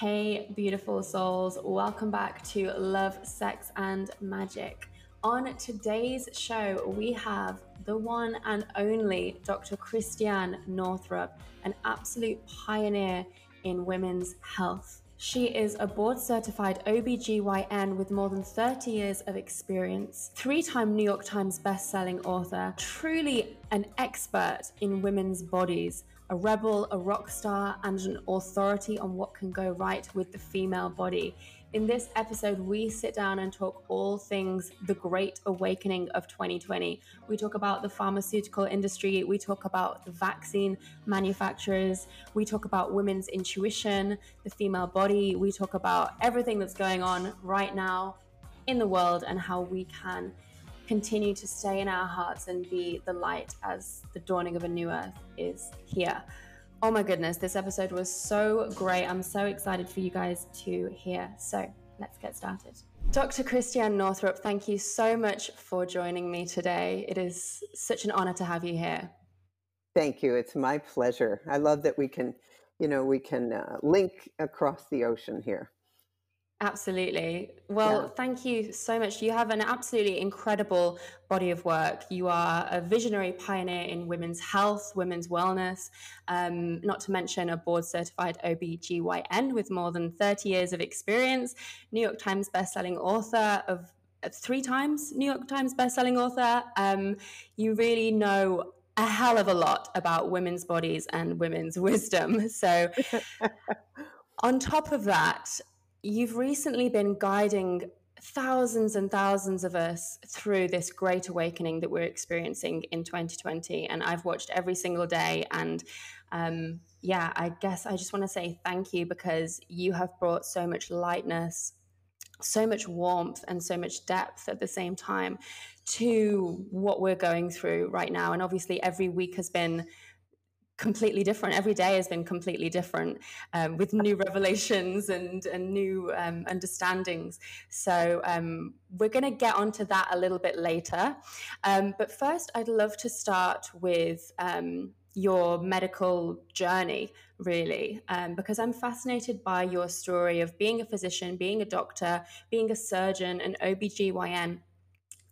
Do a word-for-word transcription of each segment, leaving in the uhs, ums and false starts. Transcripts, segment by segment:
Hey, beautiful souls, welcome back to Love, Sex, and Magic. On today's show, we have the one and only Doctor Christiane Northrup, an absolute pioneer in women's health. She is a board-certified O B G Y N with more than thirty years of experience, three-time New York Times best-selling author, truly an expert in women's bodies, a rebel, a rock star, and an authority on what can go right with the female body. In this episode, we sit down and talk all things the Great Awakening of twenty twenty. We talk about the pharmaceutical industry. We talk about the vaccine manufacturers. We talk about women's intuition, the female body. We talk about everything that's going on right now in the world and how we can continue to stay in our hearts and be the light as the dawning of a new earth is here. Oh my goodness, this episode was so great. I'm so excited for you guys to hear. So let's get started. Doctor Christiane Northrup, thank you so much for joining me today. It is such an honor to have you here. Thank you. It's my pleasure. I love that we can, you know, we can uh, link across the ocean here. Absolutely. Well, yeah. Thank you so much. You have an absolutely incredible body of work. You are a visionary pioneer in women's health, women's wellness, um, not to mention a board certified O B G Y N with more than thirty years of experience, New York Times bestselling author of uh, three times New York Times bestselling author. Um, you really know a hell of a lot about women's bodies and women's wisdom. So on top of that, you've recently been guiding thousands and thousands of us through this great awakening that we're experiencing in twenty twenty. And I've watched every single day. And um, yeah, I guess I just want to say thank you, because you have brought so much lightness, so much warmth, and so much depth at the same time to what we're going through right now. And obviously every week has been completely different. Every day has been completely different, um, with new revelations and, and new um, understandings. So um, we're going to get onto that a little bit later. Um, but first, I'd love to start with um, your medical journey, really, um, because I'm fascinated by your story of being a physician, being a doctor, being a surgeon, an O B G Y N.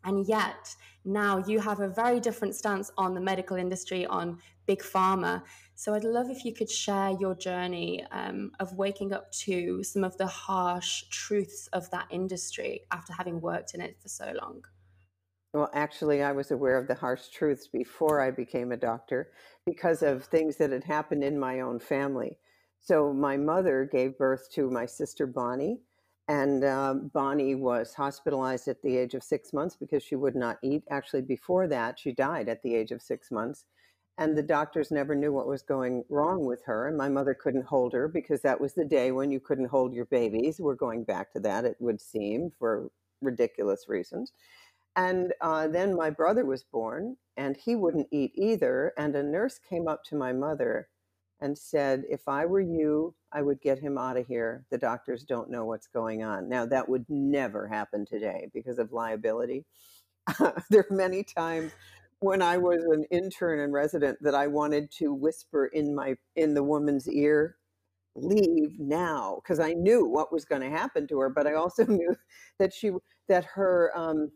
And yet now you have a very different stance on the medical industry, on big pharma. So I'd love if you could share your journey um, of waking up to some of the harsh truths of that industry after having worked in it for so long. Well, actually, I was aware of the harsh truths before I became a doctor because of things that had happened in my own family. So my mother gave birth to my sister, Bonnie. And um, Bonnie was hospitalized at the age of six months because she would not eat. Actually, before that, she died at the age of six months. And the doctors never knew what was going wrong with her. And my mother couldn't hold her because that was the day when you couldn't hold your babies. We're going back to that, it would seem, for ridiculous reasons. And uh, then my brother was born and he wouldn't eat either. And a nurse came up to my mother and said, "If I were you, I would get him out of here. The doctors don't know what's going on." Now, that would never happen today because of liability. There are many times when I was an intern and resident that I wanted to whisper in my in the woman's ear, "Leave now," because I knew what was going to happen to her. But I also knew that she that her um,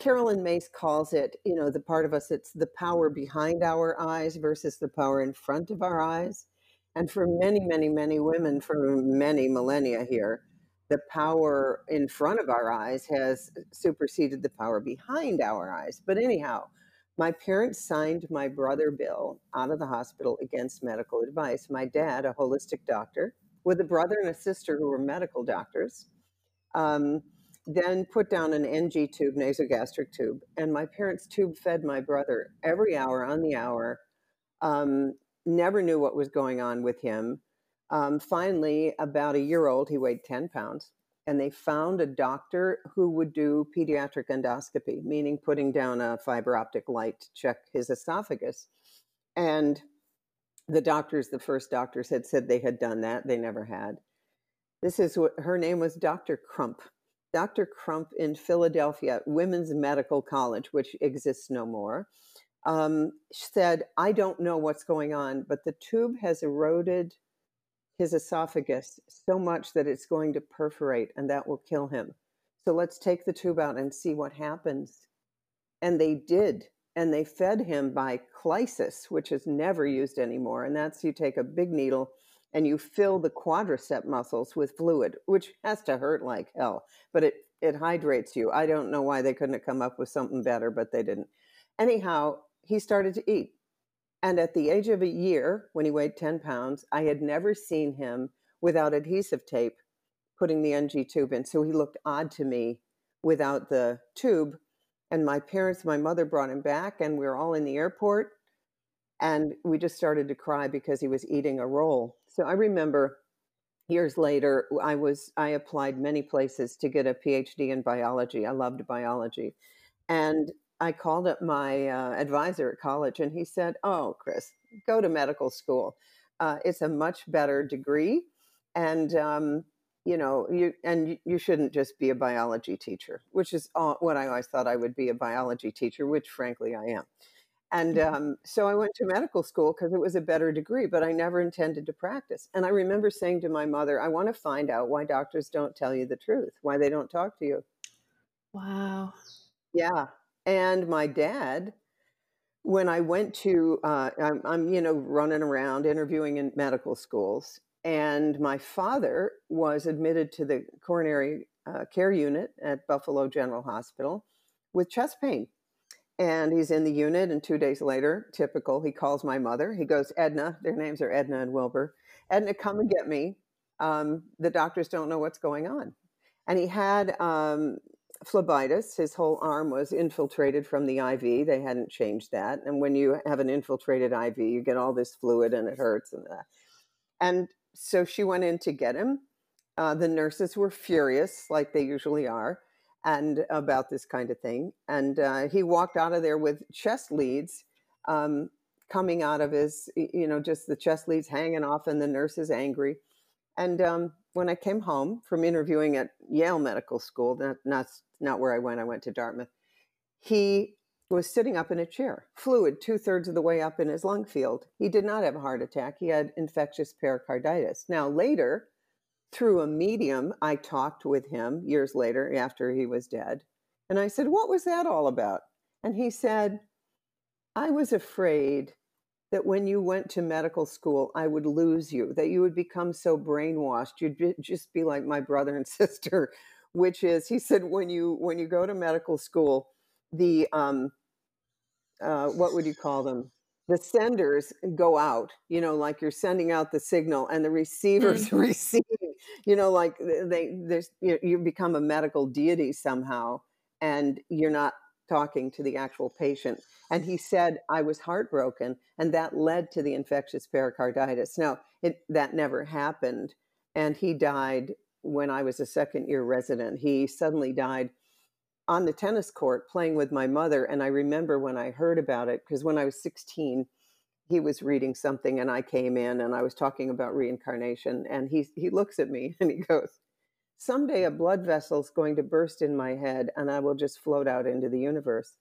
Carolyn Mace calls it, you know, the part of us, it's the power behind our eyes versus the power in front of our eyes. And for many, many, many women, for many millennia here, the power in front of our eyes has superseded the power behind our eyes. But anyhow, my parents signed my brother, Bill, out of the hospital against medical advice. My dad, a holistic doctor, with a brother and a sister who were medical doctors, um, then put down an N G tube, nasogastric tube, and my parents tube fed my brother every hour on the hour, um, never knew what was going on with him. Um, finally, about a year old, he weighed ten pounds, and they found a doctor who would do pediatric endoscopy, meaning putting down a fiber optic light to check his esophagus. And the doctors, the first doctors had said they had done that. They never had. This is what her name was, Doctor Crump. Doctor Crump in Philadelphia, Women's Medical College, which exists no more, um, said, "I don't know what's going on, but the tube has eroded his esophagus so much that it's going to perforate and that will kill him. So let's take the tube out and see what happens. And they did. And they fed him by clysis, which is never used anymore. And that's, you take a big needle and you fill the quadricep muscles with fluid, which has to hurt like hell, but it, it hydrates you. I don't know why they couldn't have come up with something better, but they didn't. Anyhow, he started to eat. And at the age of a year, when he weighed ten pounds, I had never seen him without adhesive tape putting the N G tube in. So he looked odd to me without the tube. And my parents, my mother brought him back, and we were all in the airport. And we just started to cry because he was eating a roll. So I remember years later, I was I applied many places to get a P H D in biology. I loved biology. And I called up my uh, advisor at college, and he said, oh, Chris, go to medical school. Uh, it's a much better degree. And, um, you know, you and you shouldn't just be a biology teacher, which is all, what I always thought I would be, a biology teacher, which, frankly, I am. And um, so I went to medical school because it was a better degree, but I never intended to practice. And I remember saying to my mother, I want to find out why doctors don't tell you the truth, why they don't talk to you. Wow. Yeah. And my dad, when I went to, uh, I'm, I'm, you know, running around interviewing in medical schools, and my father was admitted to the coronary uh, care unit at Buffalo General Hospital with chest pain. And he's in the unit, and two days later, typical, he calls my mother. He goes, Edna, their names are Edna and Wilbur. Edna, come and get me. Um, the doctors don't know what's going on. And he had um, phlebitis. His whole arm was infiltrated from the I V. They hadn't changed that. And when you have an infiltrated I V, you get all this fluid, and it hurts. And, uh, and so she went in to get him. Uh, the nurses were furious, like they usually are, and about this kind of thing. And uh, he walked out of there with chest leads um, coming out of his, you know, just the chest leads hanging off, and the nurse is angry. And um, when I came home from interviewing at Yale Medical School, that, that's not where I went, I went to Dartmouth, he was sitting up in a chair, fluid two-thirds of the way up in his lung field. He did not have a heart attack. He had infectious pericarditis. Now, later, through a medium, I talked with him years later after he was dead. And I said, what was that all about? And he said, I was afraid that when you went to medical school, I would lose you, that you would become so brainwashed. You'd just be like my brother and sister, which is, he said, when you when you go to medical school, the, um, uh, what would you call them? The senders go out, you know, like you're sending out the signal, and the receivers receive, you know, like they, there's, you become a medical deity somehow, and you're not talking to the actual patient. And he said, I was heartbroken, and that led to the infectious pericarditis. Now, it, that never happened. And he died when I was a second year resident. He suddenly died on the tennis court playing with my mother. And I remember when I heard about it, because when I was sixteen, he was reading something, and I came in, and I was talking about reincarnation. And he, he looks at me and he goes, someday a blood vessel's going to burst in my head, and I will just float out into the universe.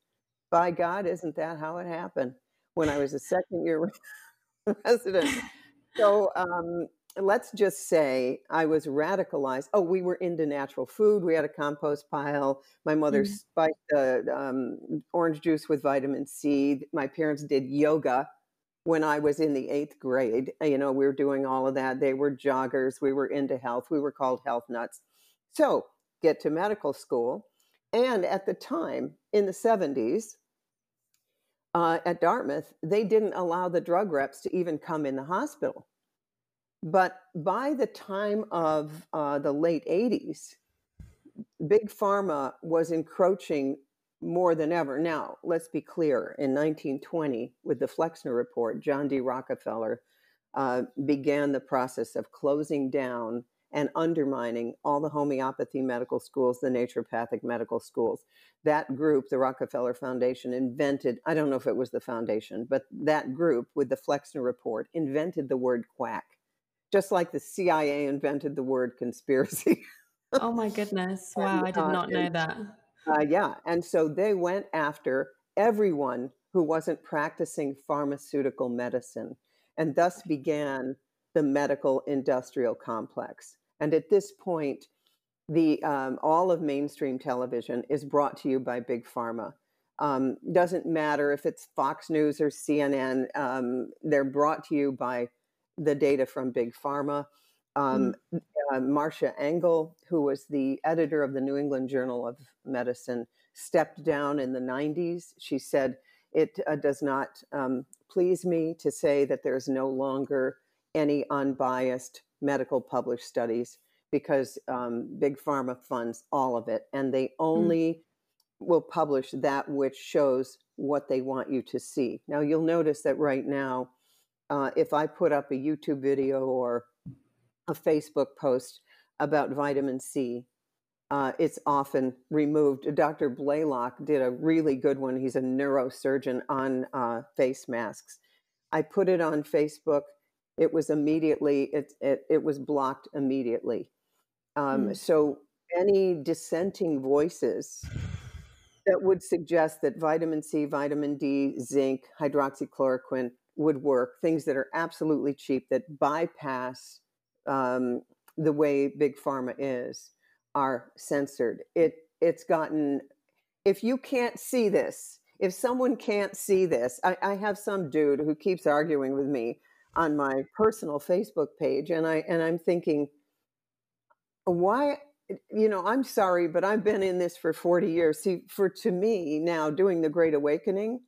By God, isn't that how it happened when I was a second year resident? So, um, let's just say I was radicalized. Oh, we were into natural food. We had a compost pile. My mother mm-hmm. spiked the um, orange juice with vitamin C. My parents did yoga when I was in the eighth grade. You know, we were doing all of that. They were joggers. We were into health. We were called health nuts. So get to medical school. And at the time in the seventies, uh, at Dartmouth, they didn't allow the drug reps to even come in the hospital. But by the time of uh, the late eighties, Big Pharma was encroaching more than ever. Now, let's be clear. In nineteen twenty, with the Flexner Report, John D. Rockefeller uh, began the process of closing down and undermining all the homeopathy medical schools, the naturopathic medical schools. That group, the Rockefeller Foundation, invented, I don't know if it was the foundation, but that group with the Flexner Report invented the word quack. Just like the C I A invented the word conspiracy. Oh my goodness. Wow. And, I did uh, not know and, that. Uh, yeah. And so they went after everyone who wasn't practicing pharmaceutical medicine, and thus began the medical industrial complex. And at this point, the um, all of mainstream television is brought to you by Big Pharma. Um, doesn't matter if it's Fox News or C N N, um, they're brought to you by the data from Big Pharma. Um, mm. uh, Marsha Engel, who was the editor of the New England Journal of Medicine, stepped down in the nineties. She said, it uh, does not um, please me to say that there's no longer any unbiased medical published studies because um, Big Pharma funds all of it, and they only mm. will publish that which shows what they want you to see. Now, you'll notice that right now, uh, if I put up a YouTube video or a Facebook post about vitamin C, uh, it's often removed. Doctor Blaylock did a really good one. He's a neurosurgeon on uh, face masks. I put it on Facebook. It was immediately, it, it, it was blocked immediately. Um, mm. So any dissenting voices that would suggest that vitamin C, vitamin D, zinc, hydroxychloroquine would work, things that are absolutely cheap that bypass um, the way Big Pharma is, are censored. It It's gotten, if you can't see this, if someone can't see this, I, I have some dude who keeps arguing with me on my personal Facebook page, and, I, and I'm thinking, why... You know, I'm sorry, but I've been in this for forty years. See, for to me now, doing the Great Awakening,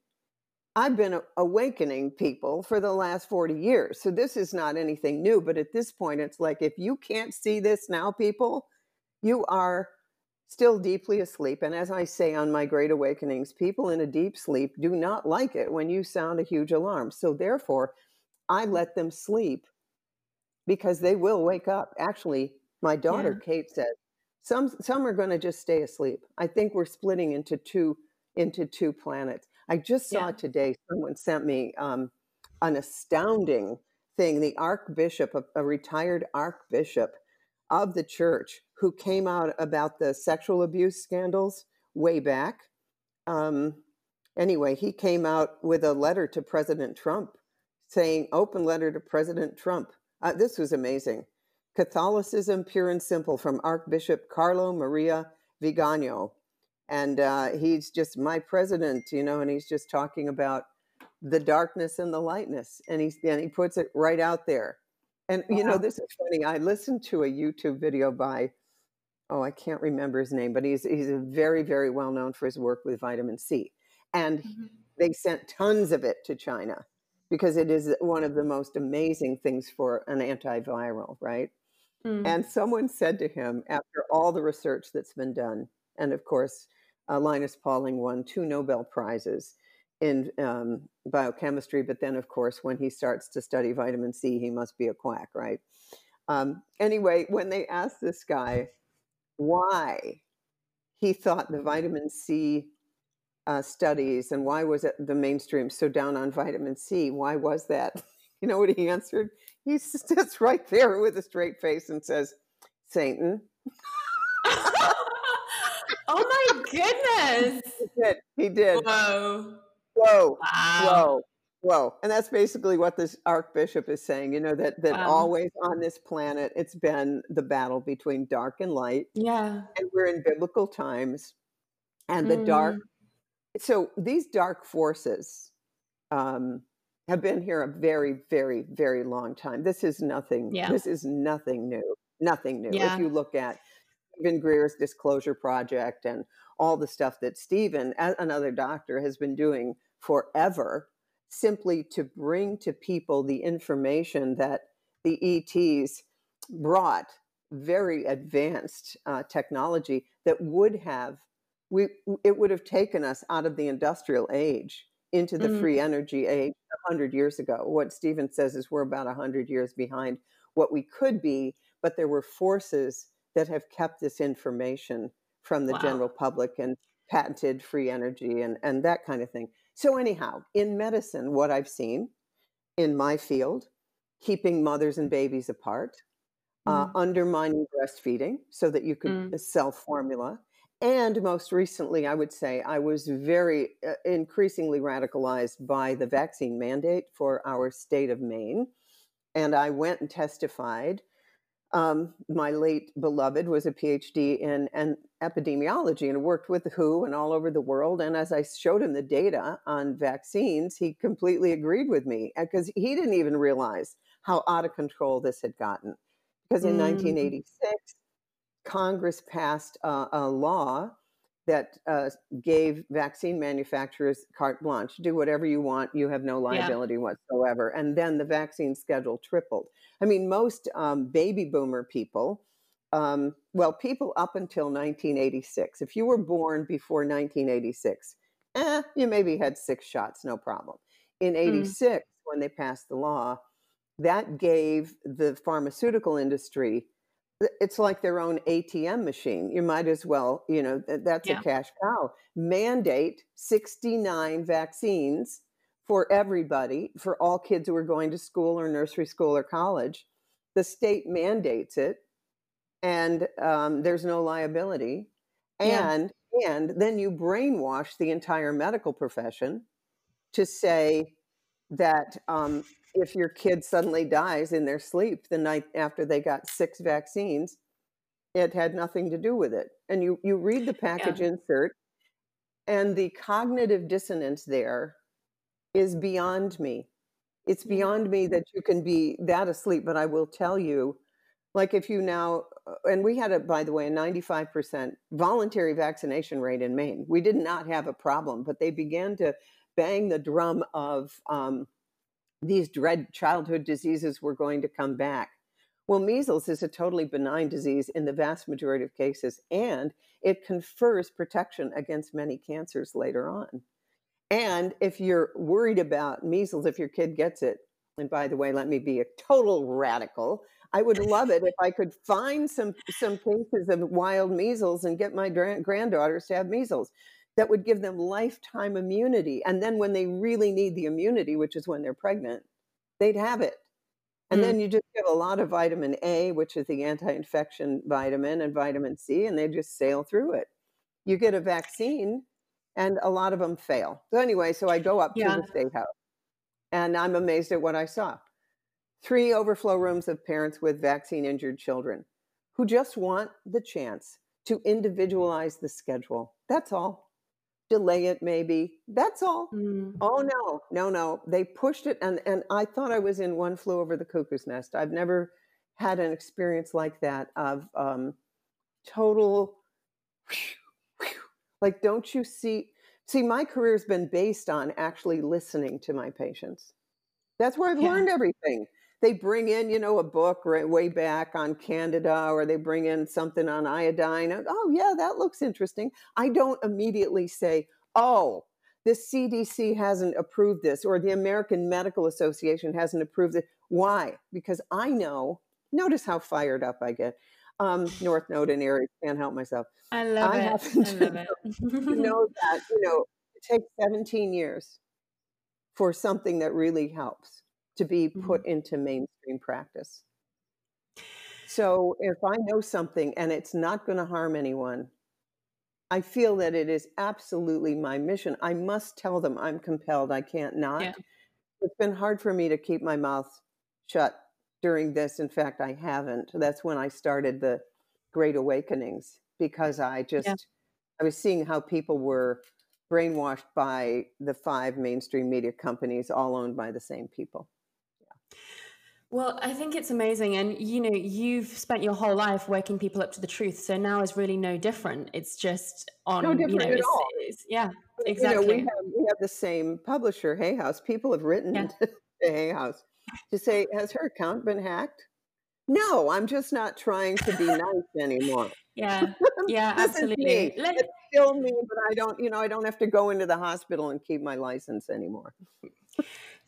I've been awakening people for the last forty years. So this is not anything new. But at this point, it's like, if you can't see this now, people, you are still deeply asleep. And as I say on my Great Awakenings, people in a deep sleep do not like it when you sound a huge alarm. So therefore, I let them sleep because they will wake up. Actually, my daughter, yeah. Kate, says, Some some are going to just stay asleep. I think we're splitting into two into two planets. I just saw yeah. today someone sent me um, an astounding thing. The Archbishop, a, a retired Archbishop of the church, who came out about the sexual abuse scandals way back. Um, anyway, he came out with a letter to President Trump, saying, open letter to President Trump. Uh, this was amazing. Catholicism Pure and Simple from Archbishop Carlo Maria Viganò. And uh, he's just my president, you know, and he's just talking about the darkness and the lightness. And he, and he puts it right out there. And, wow. you know, this is funny. I listened to a YouTube video by, oh, I can't remember his name, but he's, he's very, very well known for his work with vitamin C. And mm-hmm. they sent tons of it to China because it is one of the most amazing things for an antiviral, right? Mm. And someone said to him, after all the research that's been done, and of course, uh, Linus Pauling won two Nobel Prizes in um, biochemistry, but then, of course, when he starts to study vitamin C, he must be a quack, right? Um, anyway, when they asked this guy why he thought the vitamin C uh, studies and why was it the mainstream so down on vitamin C, why was that? You know what he answered? He sits right there with a straight face and says, Satan. Oh, my goodness. He did. He did. Whoa. Whoa. Wow. Whoa. Whoa. And that's basically what this Archbishop is saying, you know, that, that wow. always on this planet, it's been the battle between dark and light. Yeah. And we're in biblical times. And the mm. dark. So these dark forces um, have been here a very, very, very long time. This is nothing. Yeah. This is nothing new. Nothing new. Yeah. If you look at Stephen Greer's Disclosure Project and all the stuff that Stephen, another doctor, has been doing forever, simply to bring to people the information that the E Ts brought, very advanced uh, technology that would have, we it would have taken us out of the industrial age into the mm. free energy age one hundred years ago. What Stephen says is we're about one hundred years behind what we could be, but there were forces that have kept this information from the wow. general public and patented free energy and, and that kind of thing. So anyhow, in medicine, what I've seen in my field, keeping mothers and babies apart, mm. uh, undermining breastfeeding so that you could mm. sell formula. And most recently, I would say I was very uh, increasingly radicalized by the vaccine mandate for our state of Maine, and I went and testified. Um, my late beloved was a PhD in, in epidemiology and worked with W H O and all over the world. And as I showed him the data on vaccines, he completely agreed with me because he didn't even realize how out of control this had gotten. Because in mm. nineteen eighty-six, Congress passed uh, a law that uh, gave vaccine manufacturers carte blanche. Do whatever you want. You have no liability yeah. whatsoever. And then the vaccine schedule tripled. I mean, most um, baby boomer people, um, well, people up until nineteen eighty-six, if you were born before nineteen eighty-six, eh, you maybe had six shots, no problem. In eighty-six, mm. when they passed the law, that gave the pharmaceutical industry, it's like their own A T M machine. You might as well, you know, that's yeah. a cash cow. Mandate sixty-nine vaccines for everybody, for all kids who are going to school or nursery school or college. The state mandates it, and um, there's no liability. And, yeah. and then you brainwash the entire medical profession to say that um, if your kid suddenly dies in their sleep the night after they got six vaccines, it had nothing to do with it. And you, you read the package yeah. insert, and the cognitive dissonance there is beyond me. It's beyond me that you can be that asleep. But I will tell you, like if you now, and we had, a, by the way, a ninety-five percent voluntary vaccination rate in Maine. We did not have a problem, but they began to bang the drum of um, these dread childhood diseases were going to come back. Well, measles is a totally benign disease in the vast majority of cases, and it confers protection against many cancers later on. And if you're worried about measles, if your kid gets it, and by the way, let me be a total radical, I would love it if I could find some, some cases of wild measles and get my grand- granddaughters to have measles. That would give them lifetime immunity. And then when they really need the immunity, which is when they're pregnant, they'd have it. And mm. then you just give a lot of vitamin A, which is the anti-infection vitamin, and vitamin C, and they just sail through it. You get a vaccine, and a lot of them fail. So anyway, so I go up yeah. to the State House, and I'm amazed at what I saw. Three overflow rooms of parents with vaccine-injured children who just want the chance to individualize the schedule. That's all. Delay it maybe. That's all. Mm. Oh, no, no, no. They pushed it. And, and I thought I was in One Flew Over the Cuckoo's Nest. I've never had an experience like that of um, total, like, don't you see? See, my career has been based on actually listening to my patients. That's where I've yeah. learned everything. They bring in, you know, a book right way back on Candida, or they bring in something on iodine. Oh, yeah, that looks interesting. I don't immediately say, oh, the C D C hasn't approved this, or the American Medical Association hasn't approved it. Why? Because I know, notice how fired up I get. Um, North Node and Aries, can't help myself. I love I it. Happen to I love know, it. to know that, you know, it takes seventeen years for something that really helps to be put into mainstream practice. So if I know something and it's not going to harm anyone, I feel that it is absolutely my mission. I must tell them. I'm compelled. I can't not. Yeah. It's been hard for me to keep my mouth shut during this. In fact, I haven't. That's when I started the Great Awakenings, because I just, yeah. I was seeing how people were brainwashed by the five mainstream media companies, all owned by the same people. Well, I think it's amazing. And, you know, you've spent your whole life waking people up to the truth. So now is really no different. It's just on. No different you know, at it's, all. It's, yeah, exactly. You know, we, have, we have the same publisher, Hay House. People have written yeah. to Hay House to say, has her account been hacked? No, I'm just not trying to be nice anymore. Yeah, yeah, absolutely. Let it's still me, but I don't, you know, I don't have to go into the hospital and keep my license anymore.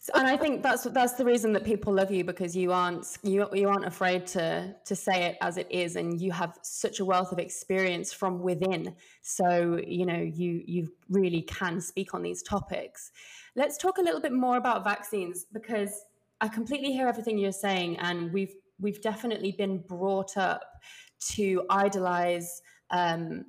So, and I think that's that's the reason that people love you, because you aren't you you aren't afraid to to say it as it is, and you have such a wealth of experience from within. So you know you you really can speak on these topics. Let's talk a little bit more about vaccines, because I completely hear everything you're saying, and we've we've definitely been brought up to idolize um,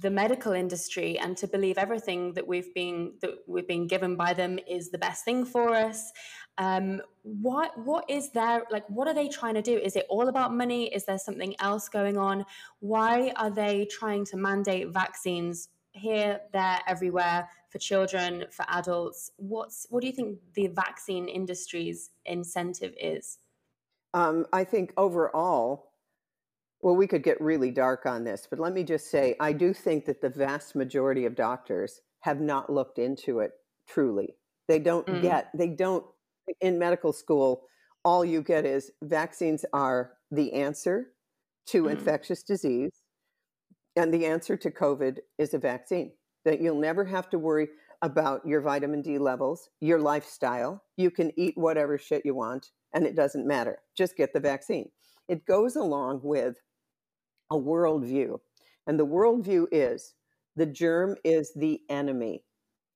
the medical industry and to believe everything that we've been that we've been given by them is the best thing for us. Um, what what is there, like, what are they trying to do? Is it all about money? Is there something else going on? Why are they trying to mandate vaccines here, there, everywhere for children, for adults? What's what do you think the vaccine industry's incentive is? Um, I think overall, well, we could get really dark on this, but let me just say, I do think that the vast majority of doctors have not looked into it truly. They don't mm. get, they don't, in medical school, all you get is vaccines are the answer to mm. infectious disease. And the answer to COVID is a vaccine, that you'll never have to worry about your vitamin D levels, your lifestyle. You can eat whatever shit you want, and it doesn't matter. Just get the vaccine. It goes along with a worldview. And the worldview is the germ is the enemy,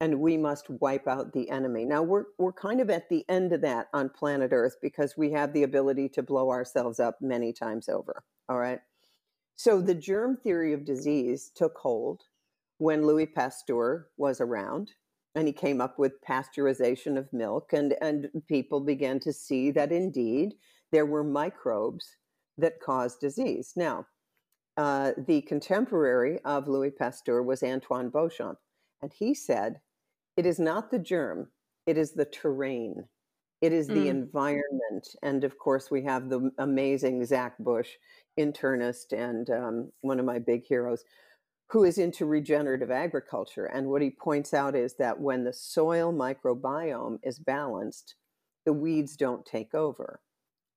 and we must wipe out the enemy. Now, we're we're kind of at the end of that on planet Earth, because we have the ability to blow ourselves up many times over, all right? So the germ theory of disease took hold when Louis Pasteur was around, and he came up with pasteurization of milk, and, and people began to see that indeed there were microbes that caused disease. Now, uh, the contemporary of Louis Pasteur was Antoine Beauchamp, and he said, it is not the germ, it is the terrain. It is the mm. environment. And of course, we have the amazing Zach Bush, internist, and um, one of my big heroes, who is into regenerative agriculture. And what he points out is that when the soil microbiome is balanced, the weeds don't take over.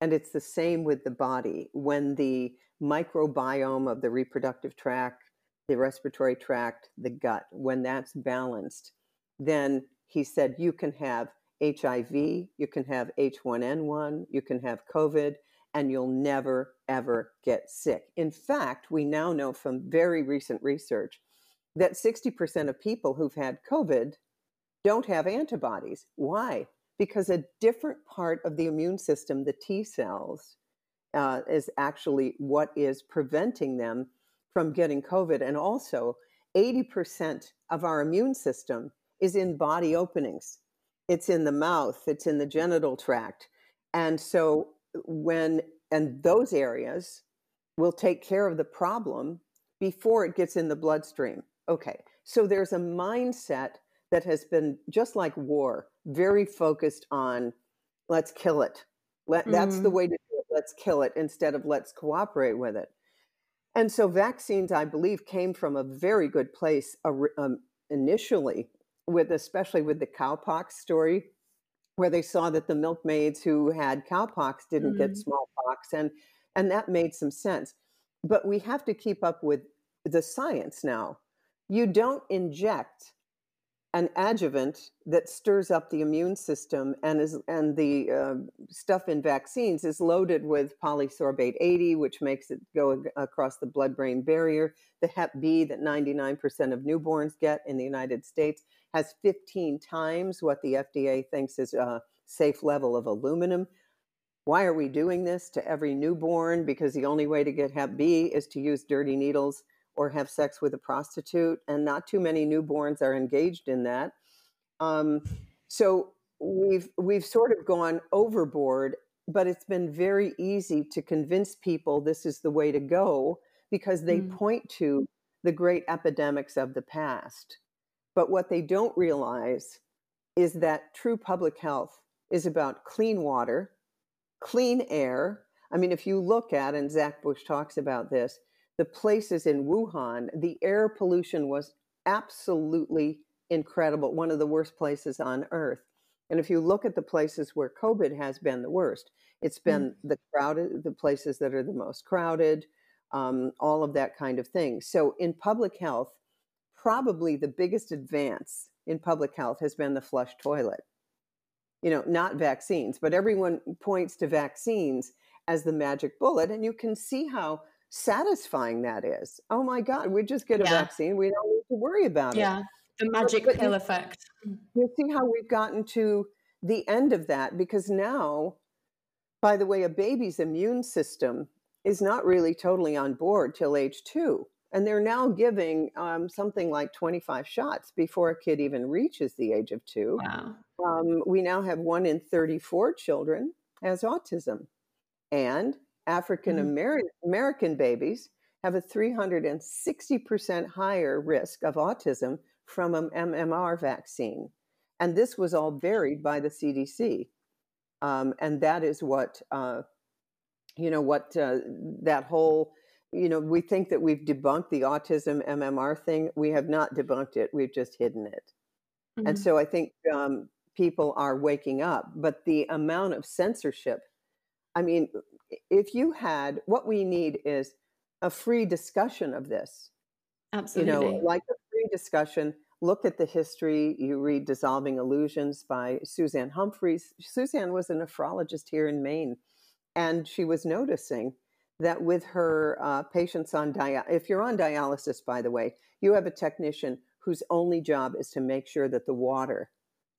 And it's the same with the body. When the microbiome of the reproductive tract, the respiratory tract, the gut, when that's balanced, then he said you can have H I V, you can have H one N one, you can have COVID, and you'll never, ever get sick. In fact, we now know from very recent research that sixty percent of people who've had COVID don't have antibodies. Why? Because a different part of the immune system, the T cells, uh, is actually what is preventing them from getting COVID. And also, eighty percent of our immune system is in body openings. It's in the mouth, it's in the genital tract. And so when, and those areas will take care of the problem before it gets in the bloodstream. Okay, so there's a mindset that has been, just like war, very focused on let's kill it. Let, mm-hmm. That's the way to do it, let's kill it, instead of let's cooperate with it. And so vaccines, I believe, came from a very good place um, initially, with especially with the cowpox story, where they saw that the milkmaids who had cowpox didn't mm. get smallpox, and and that made some sense. But we have to keep up with the science now. You don't inject an adjuvant that stirs up the immune system, and is and the uh, stuff in vaccines is loaded with polysorbate eighty, which makes it go across the blood-brain barrier. The hep B that ninety-nine percent of newborns get in the United States has fifteen times what the F D A thinks is a safe level of aluminum. Why are we doing this to every newborn? Because the only way to get hep B is to use dirty needles or have sex with a prostitute, and not too many newborns are engaged in that. Um, so we've we've sort of gone overboard, but it's been very easy to convince people this is the way to go, because they mm. point to the great epidemics of the past. But what they don't realize is that true public health is about clean water, clean air. I mean, if you look at, and Zach Bush talks about this, the places in Wuhan, the air pollution was absolutely incredible, one of the worst places on Earth. And if you look at the places where COVID has been the worst, it's been the crowded, the places that are the most crowded, um, all of that kind of thing. So in public health, probably the biggest advance in public health has been the flush toilet. You know, not vaccines, but everyone points to vaccines as the magic bullet. And you can see how satisfying that is. Oh my God, we just get a yeah. vaccine. We don't need to worry about yeah. it. Yeah, the magic but, but pill you, effect. You see how we've gotten to the end of that, because now, by the way, a baby's immune system is not really totally on board till age two. And they're now giving um, something like twenty-five shots before a kid even reaches the age of two. Wow. Um, we now have one in thirty-four children has autism. And African American American babies have a three hundred sixty percent higher risk of autism from an M M R vaccine. And this was all varied by the C D C. Um, and that is what, uh, you know, what uh, that whole... You know, we think that we've debunked the autism M M R thing. We have not debunked it. We've just hidden it. Mm-hmm. And so I think um, people are waking up. But the amount of censorship, I mean, if you had, what we need is a free discussion of this. Absolutely. You know, like a free discussion. Look at the history. You read Dissolving Illusions by Suzanne Humphreys. Suzanne was a nephrologist here in Maine, and she was noticing that with her uh, patients on dialysis, if you're on dialysis, by the way, you have a technician whose only job is to make sure that the water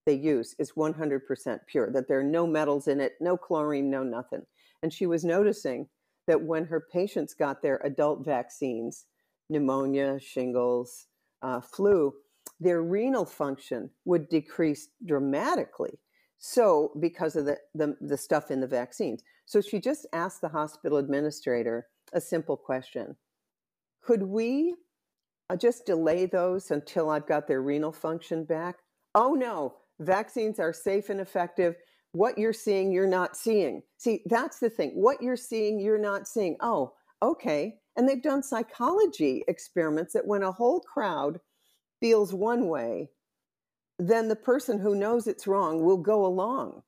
they use is one hundred percent pure, that there are no metals in it, no chlorine, no nothing. And she was noticing that when her patients got their adult vaccines, pneumonia, shingles, uh, flu, their renal function would decrease dramatically. So because of the, the, the stuff in the vaccines. So she just asked the hospital administrator a simple question. Could we just delay those until I've got their renal function back? Oh, no, vaccines are safe and effective. What you're seeing, you're not seeing. See, that's the thing. What you're seeing, you're not seeing. Oh, okay. And they've done psychology experiments that when a whole crowd feels one way, then the person who knows it's wrong will go along,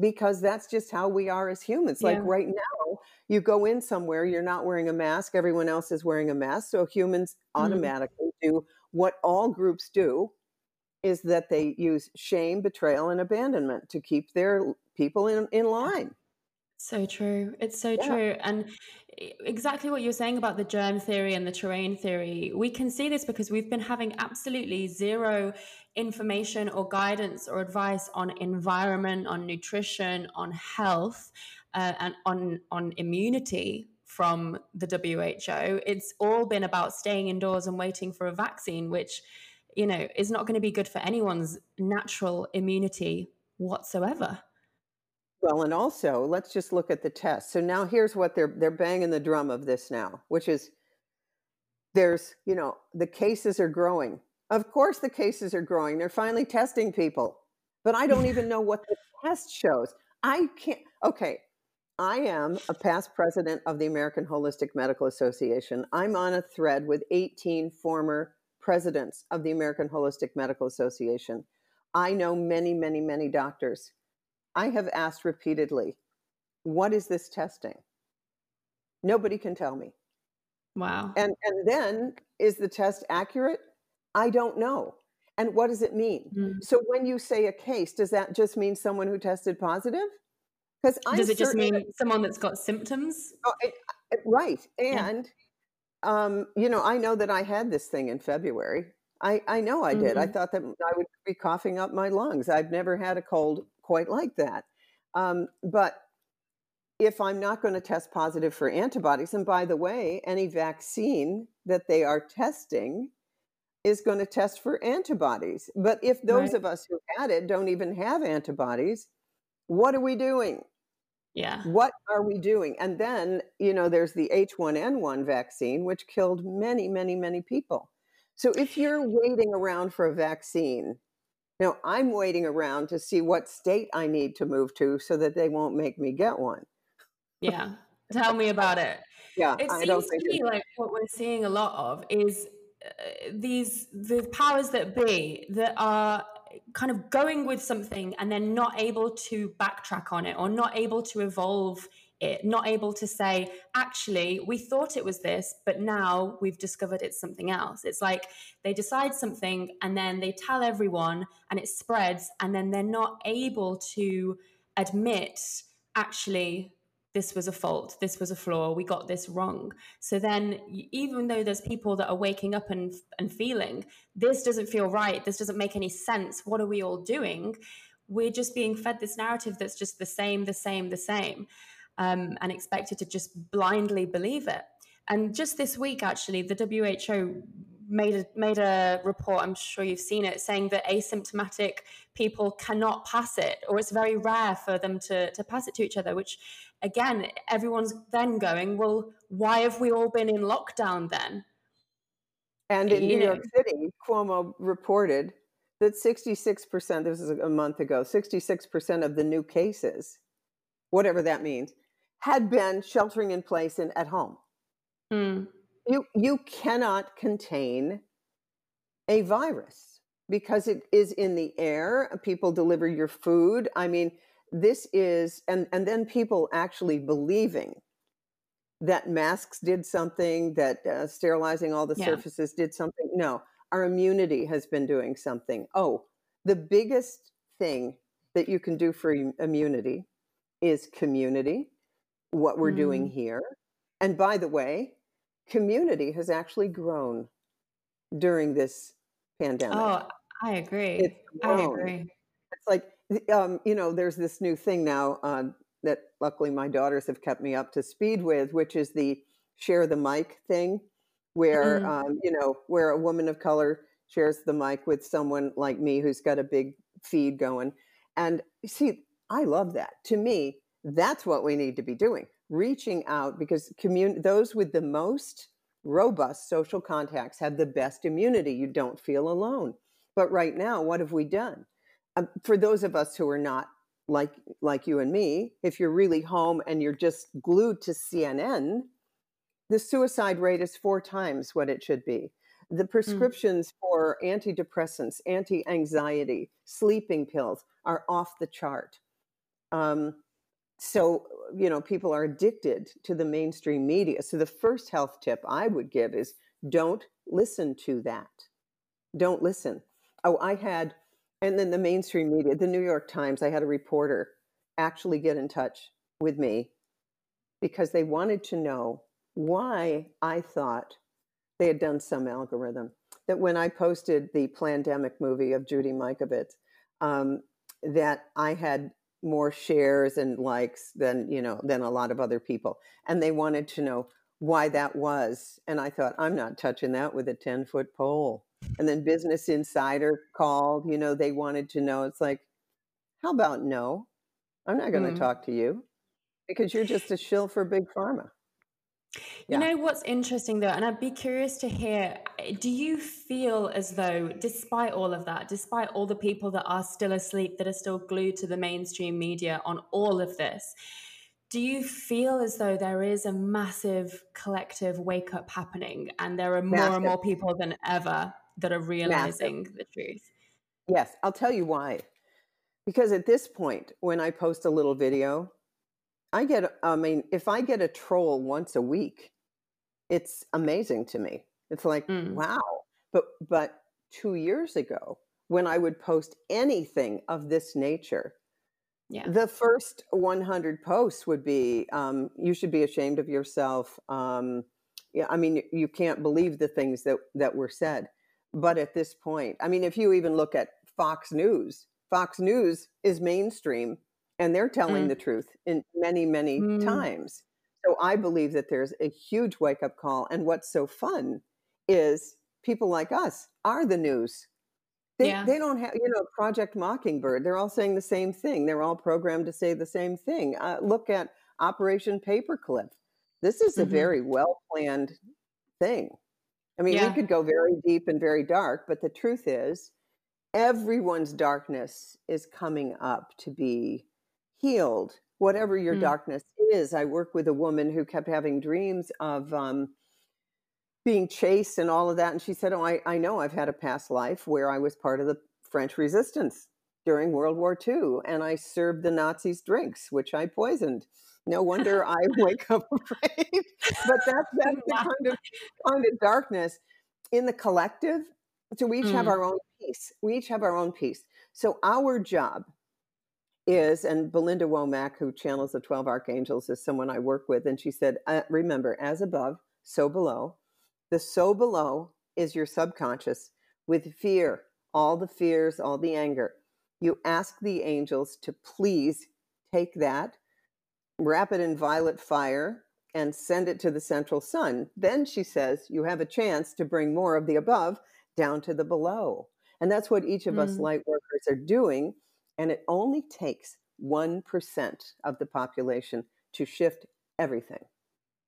because that's just how we are as humans. Yeah. Like right now, you go in somewhere, you're not wearing a mask, everyone else is wearing a mask. So humans automatically mm-hmm. do what all groups do, is that they use shame, betrayal, and abandonment to keep their people in, in line. So true. It's so yeah. true. And exactly what you're saying about the germ theory and the terrain theory, we can see this because we've been having absolutely zero information or guidance or advice on environment, on nutrition, on health, uh, and on, on immunity from the W H O. It's all been about staying indoors and waiting for a vaccine, which, you know, is not going to be good for anyone's natural immunity whatsoever. Well, and also, let's just look at the test. So now here's what they're they're banging the drum of this now, which is there's, you know, the cases are growing. Of course the cases are growing. They're finally testing people. But I don't even know what the test shows. I can't. Okay, I am a past president of the American Holistic Medical Association. I'm on a thread with eighteen former presidents of the American Holistic Medical Association. I know many, many, many doctors. I have asked repeatedly, what is this testing? Nobody can tell me. Wow. And and then, is the test accurate? I don't know. And what does it mean? Mm. So when you say a case, does that just mean someone who tested positive? Because Does it just mean that, someone that's got symptoms? Oh, it, right. And, yeah. um, you know, I know that I had this thing in February. I, I know I did. Mm-hmm. I thought that I would be coughing up my lungs. I've never had a cold quite like that. Um, but if I'm not going to test positive for antibodies, and by the way, any vaccine that they are testing is going to test for antibodies. But if those right. of us who had it don't even have antibodies, what are we doing? Yeah. What are we doing? And then, you know, there's the H one N one vaccine, which killed many, many, many people. So if you're waiting around for a vaccine, now I'm waiting around to see what state I need to move to so that they won't make me get one. Yeah. Tell me about it. Yeah. It I seems don't think to me like what we're seeing a lot of is uh, these, the powers that be that are kind of going with something and then not able to backtrack on it, or not able to evolve it, not able to say, actually, we thought it was this, but now we've discovered it's something else. It's like they decide something and then they tell everyone and it spreads, and then they're not able to admit, actually, this was a fault, this was a flaw, we got this wrong. So then even though there's people that are waking up and, and feeling, this doesn't feel right, this doesn't make any sense, what are we all doing? We're just being fed this narrative that's just the same, the same, the same. Um, and expected to just blindly believe it. And just this week, actually, the W H O made a, made a report, I'm sure you've seen it, saying that asymptomatic people cannot pass it, or it's very rare for them to, to pass it to each other, which, again, everyone's then going, well, why have we all been in lockdown then? And in you New know. York City, Cuomo reported that sixty-six percent, this is a month ago, sixty-six percent of the new cases, whatever that means, had been sheltering in place and at home. Mm. You you cannot contain a virus because it is in the air. People deliver your food. I mean, this is, and, and then people actually believing that masks did something, that uh, sterilizing all the yeah. surfaces did something. No, our immunity has been doing something. Oh, the biggest thing that you can do for immunity is community, what we're mm. doing here. And by the way, community has actually grown during this pandemic. Oh, I agree. It's I agree. It's like, um, you know, there's this new thing now uh, that luckily my daughters have kept me up to speed with, which is the share the mic thing where, mm. um, you know, where a woman of color shares the mic with someone like me who's got a big feed going. And see, I love that. To me, that's what we need to be doing. Reaching out, because commun- those with the most robust social contacts have the best immunity. You don't feel alone. But right now, what have we done? Um, for those of us who are not like like you and me, if you're really home and you're just glued to C N N, the suicide rate is four times what it should be. The prescriptions mm. for antidepressants, anti-anxiety, sleeping pills are off the chart. Um, So, you know, people are addicted to the mainstream media. So the first health tip I would give is don't listen to that. Don't listen. Oh, I had, and then the mainstream media, the New York Times, I had a reporter actually get in touch with me because they wanted to know why I thought they had done some algorithm. That when I posted the Plandemic movie of Judy Mikovits, um, that I had more shares and likes than, you know, than a lot of other people. And they wanted to know why that was. And I thought, I'm not touching that with a ten foot pole. And then Business Insider called, you know, they wanted to know, it's like, how about no, I'm not going to mm. talk to you because you're just a shill for big pharma. Yeah. You know, what's interesting though, and I'd be curious to hear, do you feel as though despite all of that, despite all the people that are still asleep, that are still glued to the mainstream media on all of this, do you feel as though there is a massive collective wake up happening and there are more massive. and more people than ever that are realizing massive. the truth? Yes. I'll tell you why. Because at this point, when I post a little video, I get, I mean, if I get a troll once a week, it's amazing to me. It's like, mm. wow. But, but two years ago, when I would post anything of this nature, yeah. the first one hundred posts would be, um, you should be ashamed of yourself. Um, yeah, I mean, you can't believe the things that, that were said. But at this point, I mean, if you even look at Fox News, Fox News is mainstream. And they're telling mm. the truth in many, many mm. times. So I believe that there's a huge wake-up call. And what's so fun is people like us are the news. They, yeah. they don't have, you know, Project Mockingbird. They're all saying the same thing. They're all programmed to say the same thing. Uh, look at Operation Paperclip. This is mm-hmm. a very well-planned thing. I mean, yeah. we could go very deep and very dark, but the truth is everyone's darkness is coming up to be healed, whatever your mm. darkness is. I work with a woman who kept having dreams of um, being chased and all of that. And she said, oh, I, I know I've had a past life where I was part of the French resistance during World War Two. And I served the Nazis drinks, which I poisoned. No wonder I wake up afraid. But that's, that's the kind of, kind of darkness in the collective. So we each mm. have our own piece. We each have our own piece. So our job is, and Belinda Womack, who channels the twelve Archangels, is someone I work with. And she said, uh, remember, as above, so below. The so below is your subconscious with fear, all the fears, all the anger. You ask the angels to please take that, wrap it in violet fire, and send it to the central sun. Then, she says, you have a chance to bring more of the above down to the below. And that's what each of mm. us light workers are doing. And it only takes one percent of the population to shift everything.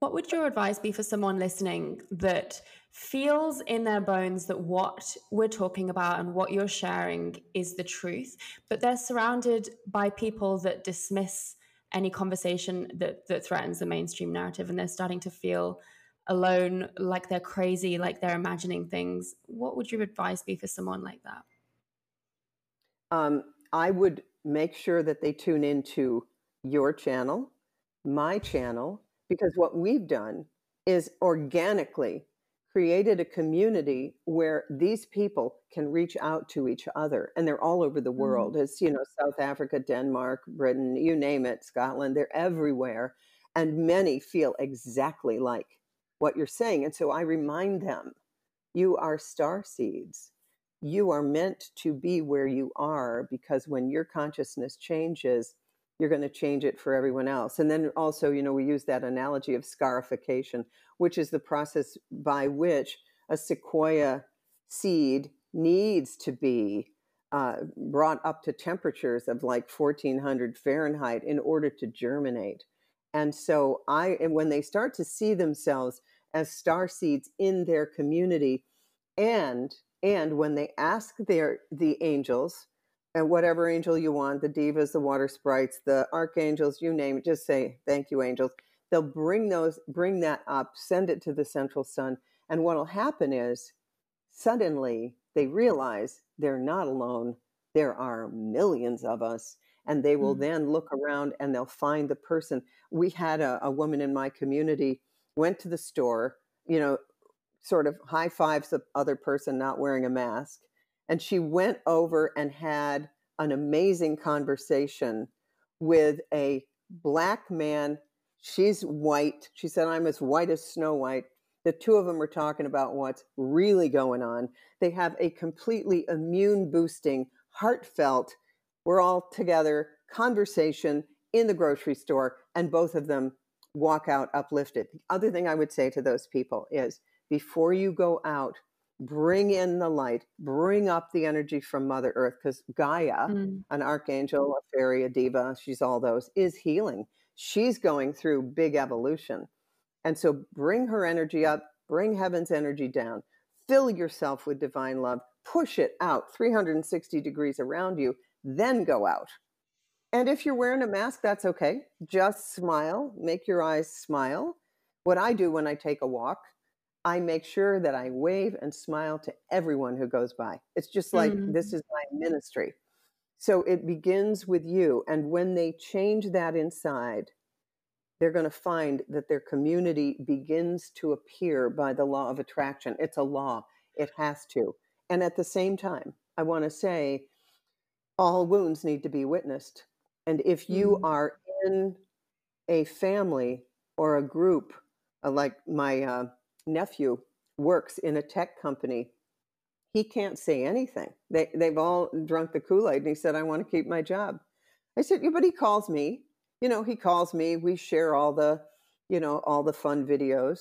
What would your advice be for someone listening that feels in their bones that what we're talking about and what you're sharing is the truth, but they're surrounded by people that dismiss any conversation that, that threatens the mainstream narrative, and they're starting to feel alone, like they're crazy, like they're imagining things? What would your advice be for someone like that? Um, I would make sure that they tune into your channel, my channel, because what we've done is organically created a community where these people can reach out to each other. And they're all over the world. Mm-hmm. It's, you know, South Africa, Denmark, Britain, you name it, Scotland, they're everywhere. And many feel exactly like what you're saying. And so I remind them, you are star seeds. You are meant to be where you are, because when your consciousness changes, you're going to change it for everyone else. And then also, you know, we use that analogy of scarification, which is the process by which a sequoia seed needs to be uh, brought up to temperatures of like fourteen hundred Fahrenheit in order to germinate. And so I, and when they start to see themselves as star seeds in their community, and, and when they ask their, the angels, and whatever angel you want, the divas, the water sprites, the archangels, you name it, just say, thank you, angels. They'll bring those, bring that up, send it to the central sun. And what'll happen is suddenly they realize they're not alone. There are millions of us. And they will mm-hmm. then look around and they'll find the person. We had a, a woman in my community, went to the store, you know, sort of high fives the other person not wearing a mask. And she went over and had an amazing conversation with a black man. She's white. She said, I'm as white as Snow White. The two of them are talking about what's really going on. They have a completely immune boosting, heartfelt, we're all together conversation in the grocery store, and both of them walk out uplifted. The other thing I would say to those people is, before you go out, bring in the light, bring up the energy from Mother Earth, because Gaia, mm. an archangel, a fairy, a diva, she's all those, is healing. She's going through big evolution. And so bring her energy up, bring heaven's energy down, fill yourself with divine love, push it out three hundred sixty degrees around you, then go out. And if you're wearing a mask, that's okay. Just smile, make your eyes smile. What I do when I take a walk, I make sure that I wave and smile to everyone who goes by. It's just like, mm. this is my ministry. So it begins with you. And when they change that inside, they're going to find that their community begins to appear by the law of attraction. It's a law. It has to. And at the same time, I want to say, all wounds need to be witnessed. And if you mm. are in a family or a group, like my... Uh, nephew works in a tech company. He can't say anything. They, they've all drunk the Kool-Aid. And he said, I want to keep my job. I said, yeah, but he calls me, you know, he calls me, we share all the, you know, all the fun videos.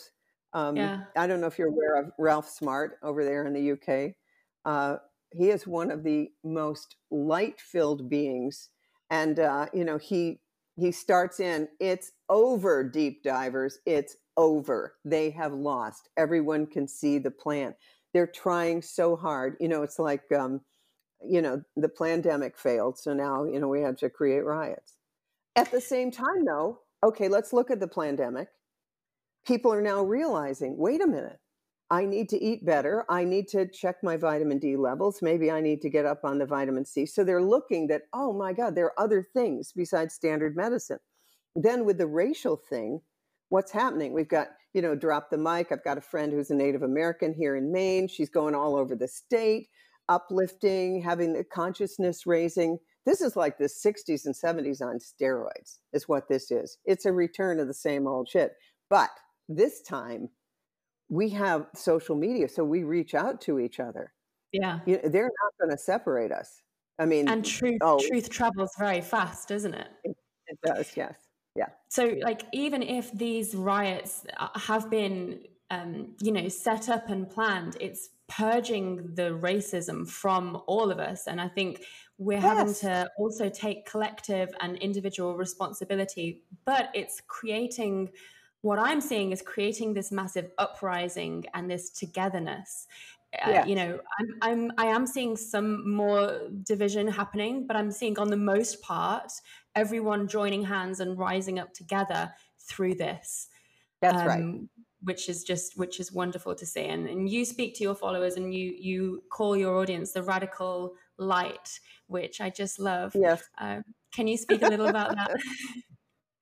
Um, yeah. I don't know if you're aware of Ralph Smart over there in the U K. Uh, he is one of the most light-filled beings. And, uh, you know, he, he starts in, it's over, deep divers, it's over. They have lost. Everyone can see the plan. They're trying so hard. You know, it's like, um, you know, the pandemic failed. So now, you know, we had to create riots. At the same time, though, okay, let's look at the pandemic. People are now realizing, wait a minute, I need to eat better. I need to check my vitamin D levels. Maybe I need to get up on the vitamin C. So they're looking that, oh my God, there are other things besides standard medicine. Then with the racial thing, what's happening? We've got, you know, drop the mic. I've got a friend who's a Native American here in Maine. She's going all over the state, uplifting, having the consciousness raising. This is like the sixties and seventies on steroids is what this is. It's a return of the same old shit. But this time we have social media, so we reach out to each other. Yeah. You know, they're not going to separate us. I mean. And truth, oh, truth travels very fast, isn't it? It does, yes. Yeah. So like, even if these riots have been, um, you know, set up and planned, it's purging the racism from all of us. And I think we're yes. having to also take collective and individual responsibility, but it's creating, what I'm seeing is creating this massive uprising and this togetherness. Uh, yeah. You know, I'm, I'm, I am seeing some more division happening, but I'm seeing on the most part, everyone joining hands and rising up together through this. That's um, right. Which is just, which is wonderful to see. And, and you speak to your followers and you, you call your audience the radical light, which I just love. Yes. Uh, can you speak a little about that?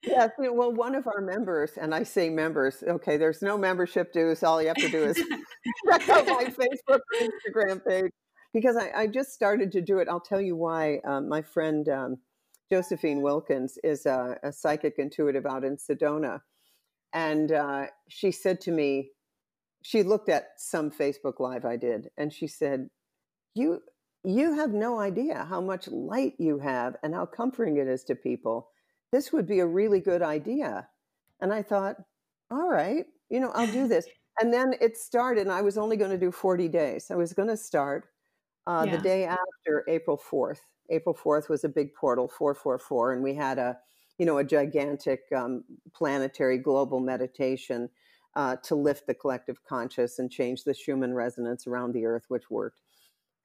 Yes. Well, one of our members, and I say members, okay, there's no membership dues. All you have to do is check out my Facebook or Instagram page, because I, I just started to do it. I'll tell you why. Um, my friend um, Josephine Wilkins is a, a psychic intuitive out in Sedona. And uh, she said to me, she looked at some Facebook Live I did, and she said, you, you have no idea how much light you have and how comforting it is to people. This would be a really good idea. And I thought, all right, you know, I'll do this. And then it started, and I was only going to do forty days. I was going to start uh, yeah. the day after April fourth. April fourth was a big portal, four four four, and we had a, you know, a gigantic um, planetary global meditation uh, to lift the collective conscious and change the Schumann resonance around the earth, which worked.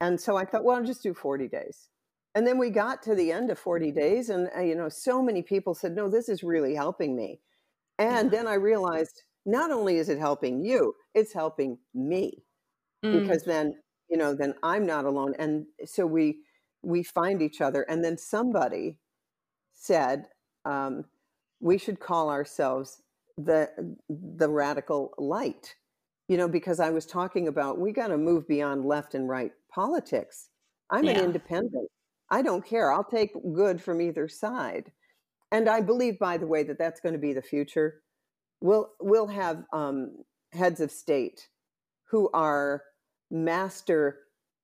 And so I thought, well, I'll just do forty days. And then we got to the end of forty days and, uh, you know, so many people said, no, this is really helping me. And yeah. then I realized not only is it helping you, it's helping me mm. because then, you know, then I'm not alone. And so we, we find each other. And then somebody said, um, we should call ourselves the, the radical light, you know, because I was talking about, we got to move beyond left and right politics. I'm yeah. an independent. I don't care. I'll take good from either side. And I believe, by the way, that that's going to be the future. We'll, we'll have um, heads of state who are master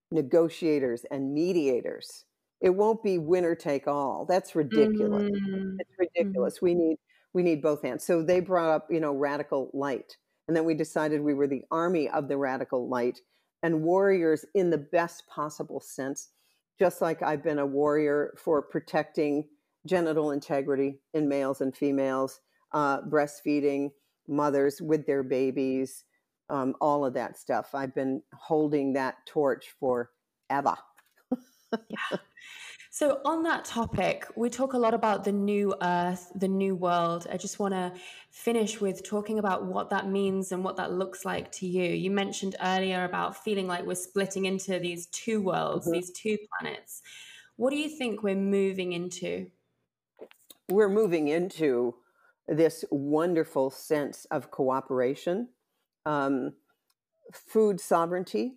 negotiators and mediators. It won't be winner take all. That's ridiculous. Mm-hmm. It's ridiculous. Mm-hmm. We need, we need both hands. So they brought up, you know, radical light. And then we decided we were the army of the radical light and warriors in the best possible sense. Just like I've been a warrior for protecting genital integrity in males and females, uh, breastfeeding, mothers with their babies, um, all of that stuff. I've been holding that torch forever. Yeah. So on that topic, we talk a lot about the new earth, the new world. I just want to finish with talking about what that means and what that looks like to you. You mentioned earlier about feeling like we're splitting into these two worlds, mm-hmm. these two planets. What do you think we're moving into? We're moving into this wonderful sense of cooperation, um, food sovereignty,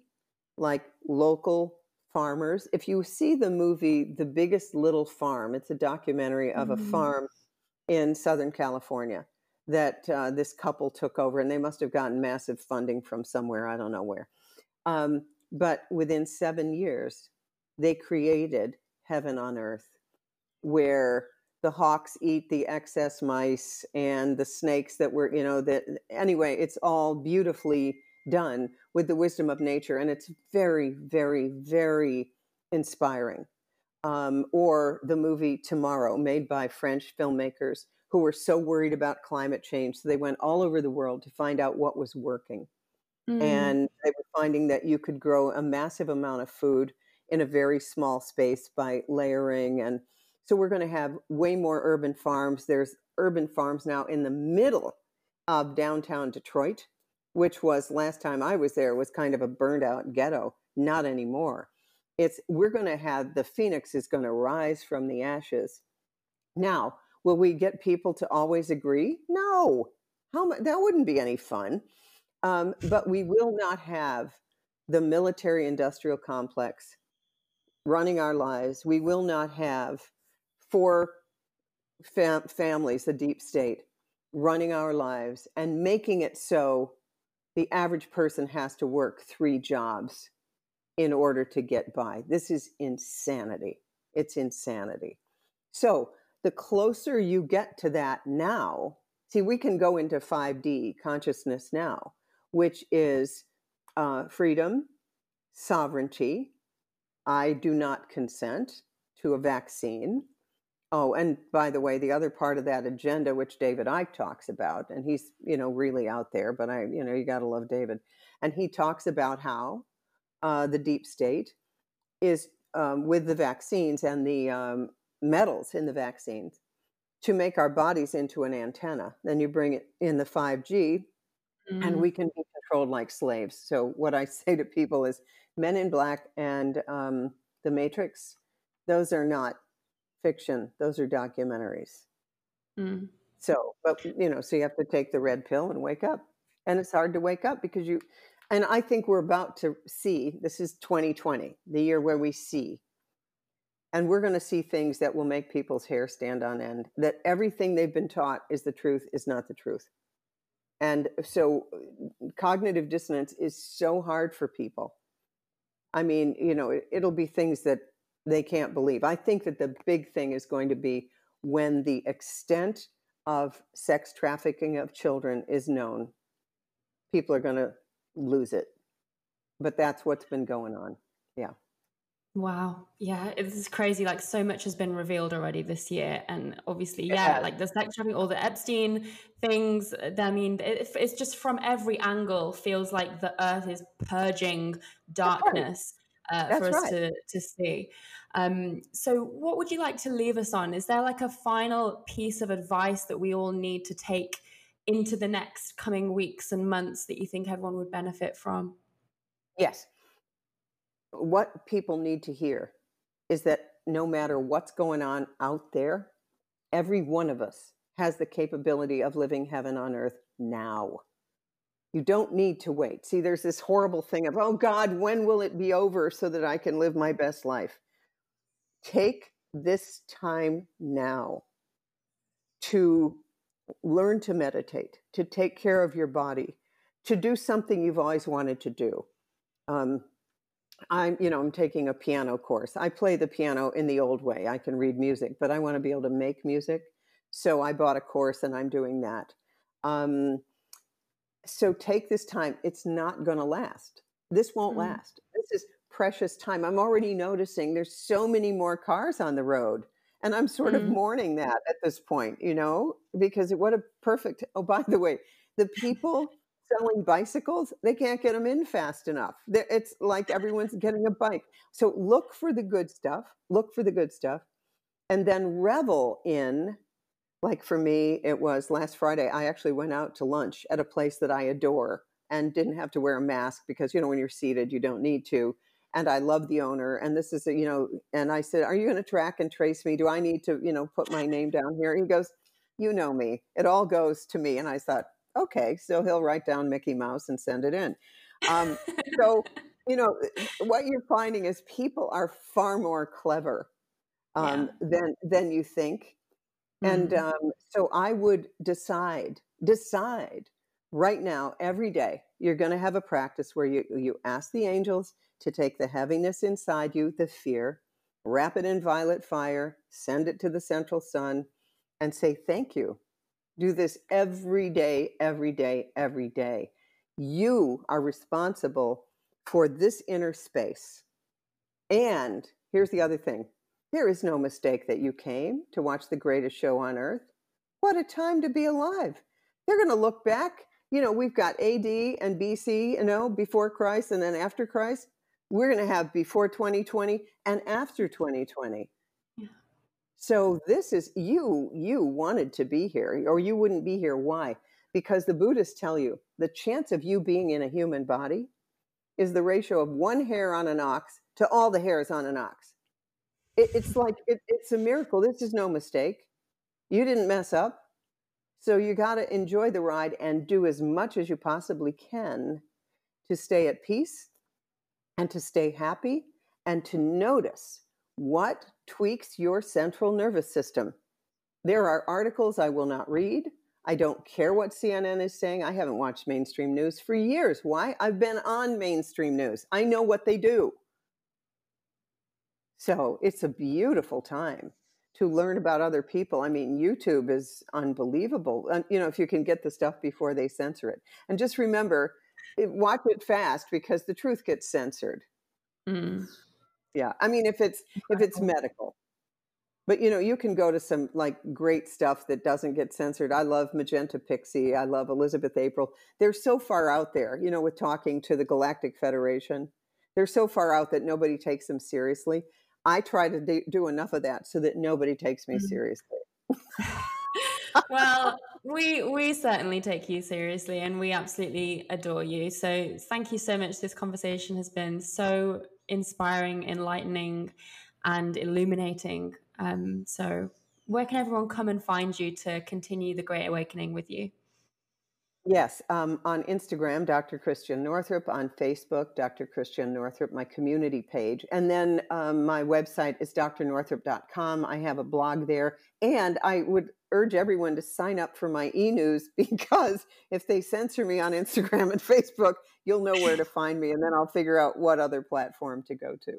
like local farmers. If you see the movie The Biggest Little Farm, it's a documentary of mm-hmm. a farm in Southern California that uh, this couple took over, and they must have gotten massive funding from somewhere, I don't know where. Um, but within seven years, they created heaven on earth, where the hawks eat the excess mice and the snakes that were, you know, that anyway, it's all beautifully done with the wisdom of nature. And it's very, very, very inspiring. Um, or the movie Tomorrow, made by French filmmakers who were so worried about climate change. So they went all over the world to find out what was working. Mm. And they were finding that you could grow a massive amount of food in a very small space by layering. And so we're going to have way more urban farms. There's urban farms now in the middle of downtown Detroit, which was, last time I was there, was kind of a burned out ghetto. Not anymore. It's, we're going to have, the phoenix is going to rise from the ashes. Now, will we get people to always agree? No. How much, that wouldn't be any fun. Um, but we will not have the military industrial complex running our lives. We will not have four fam- families, the deep state, running our lives and making it so the average person has to work three jobs in order to get by. This is insanity. It's insanity. So the closer you get to that now, see, we can go into five D consciousness now, which is uh, freedom, sovereignty. I do not consent to a vaccine. Oh, and by the way, the other part of that agenda, which David Icke talks about, and he's, you know, really out there, but I, you know, you got to love David. And he talks about how uh, the deep state is um, with the vaccines and the um, metals in the vaccines to make our bodies into an antenna. Then you bring it in the five G mm-hmm. and we can be controlled like slaves. So what I say to people is Men in Black and um, The Matrix, those are not fiction. Those are documentaries. Mm. So, but you know, so you have to take the red pill and wake up, and it's hard to wake up because you, and I think we're about to see, this is twenty twenty, the year where we see, and we're going to see things that will make people's hair stand on end, that everything they've been taught is the truth is not the truth. And so cognitive dissonance is so hard for people. I mean, you know, it, it'll be things that they can't believe. I think that the big thing is going to be when the extent of sex trafficking of children is known, people are going to lose it. But that's what's been going on. Yeah. Wow. Yeah. It's crazy. Like so much has been revealed already this year. And obviously, yeah, yeah. like the sex trafficking, all the Epstein things. I mean, it, it's just from every angle feels like the earth is purging darkness. Uh, That's for us right. to, to see. Um, so what would you like to leave us on? Is there like a final piece of advice that we all need to take into the next coming weeks and months that you think everyone would benefit from? Yes. What people need to hear is that no matter what's going on out there, every one of us has the capability of living heaven on earth now. You don't need to wait. See, there's this horrible thing of, oh God, when will it be over so that I can live my best life? Take this time now to learn to meditate, to take care of your body, to do something you've always wanted to do. Um, I'm, you know, I'm taking a piano course. I play the piano in the old way. I can read music, but I want to be able to make music. So I bought a course and I'm doing that. Um, So take this time. It's not going to last. This won't mm-hmm. last. This is precious time. I'm already noticing there's so many more cars on the road. And I'm sort mm-hmm. of mourning that at this point, you know, because what a perfect, oh, by the way, the people selling bicycles, they can't get them in fast enough. They're, it's like everyone's getting a bike. So look for the good stuff, look for the good stuff, and then revel in. Like for me, it was last Friday, I actually went out to lunch at a place that I adore and didn't have to wear a mask because, you know, when you're seated, you don't need to. And I love the owner. And this is, a, you know, and I said, are you going to track and trace me? Do I need to, you know, put my name down here? And he goes, you know me. It all goes to me. And I thought, okay, so he'll write down Mickey Mouse and send it in. Um, so, you know, what you're finding is people are far more clever um, yeah. than than you think. And um, so I would decide, decide right now, every day, you're going to have a practice where you, you ask the angels to take the heaviness inside you, the fear, wrap it in violet fire, send it to the central sun, and say, thank you. Do this every day, every day, every day. You are responsible for this inner space. And here's the other thing. There is no mistake that you came to watch the greatest show on earth. What a time to be alive. They're going to look back. You know, we've got A D and B C, you know, before Christ and then after Christ. We're going to have before twenty twenty and after twenty twenty. Yeah. So this is, you, you wanted to be here or you wouldn't be here. Why? Because the Buddhists tell you the chance of you being in a human body is the ratio of one hair on an ox to all the hairs on an ox. It, it's like, it, it's a miracle. This is no mistake. You didn't mess up. So you got to enjoy the ride and do as much as you possibly can to stay at peace and to stay happy and to notice what tweaks your central nervous system. There are articles I will not read. I don't care what C N N is saying. I haven't watched mainstream news for years. Why? I've been on mainstream news. I know what they do. So it's a beautiful time to learn about other people. I mean, YouTube is unbelievable. And, you know, if you can get the stuff before they censor it. And just remember, watch it fast because the truth gets censored. Mm. Yeah. I mean, if it's, if it's medical, but you know, you can go to some like great stuff that doesn't get censored. I love Magenta Pixie. I love Elizabeth April. They're so far out there, you know, with talking to the Galactic Federation, they're so far out that nobody takes them seriously. I try to de- do enough of that so that nobody takes me seriously. Well, we we certainly take you seriously and we absolutely adore you. So thank you so much. This conversation has been so inspiring, enlightening and illuminating. Um, so where can everyone come and find you to continue the Great Awakening with you? Yes, um, on Instagram, Doctor Christiane Northrup, on Facebook, Doctor Christiane Northrup, my community page. And then um, my website is d r northrup dot com. I have a blog there. And I would urge everyone to sign up for my e-news because if they censor me on Instagram and Facebook, you'll know where to find me. And then I'll figure out what other platform to go to.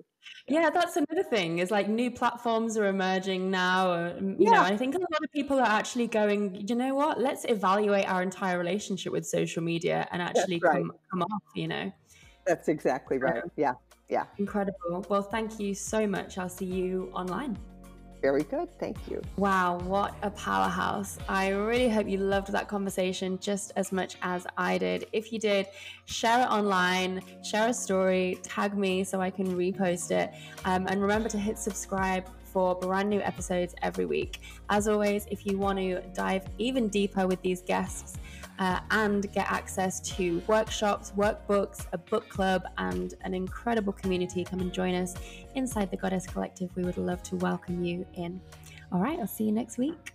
Yeah, that's another thing is like new platforms are emerging now. You yeah. know, I think a lot of people are actually going, you know what, let's evaluate our entire relationship with social media and actually right. come, come off, you know. That's exactly right. Yeah. Yeah. Incredible. Well, thank you so much. I'll see you online. Very good. Thank you. Wow. What a powerhouse. I really hope you loved that conversation just as much as I did. If you did, share it online, share a story, tag me so I can repost it. Um, and remember to hit subscribe for brand new episodes every week. As always, if you want to dive even deeper with these guests, Uh, and get access to workshops, workbooks, a book club, and an incredible community. Come and join us inside the Goddess Collective. We would love to welcome you in. All right, I'll see you next week.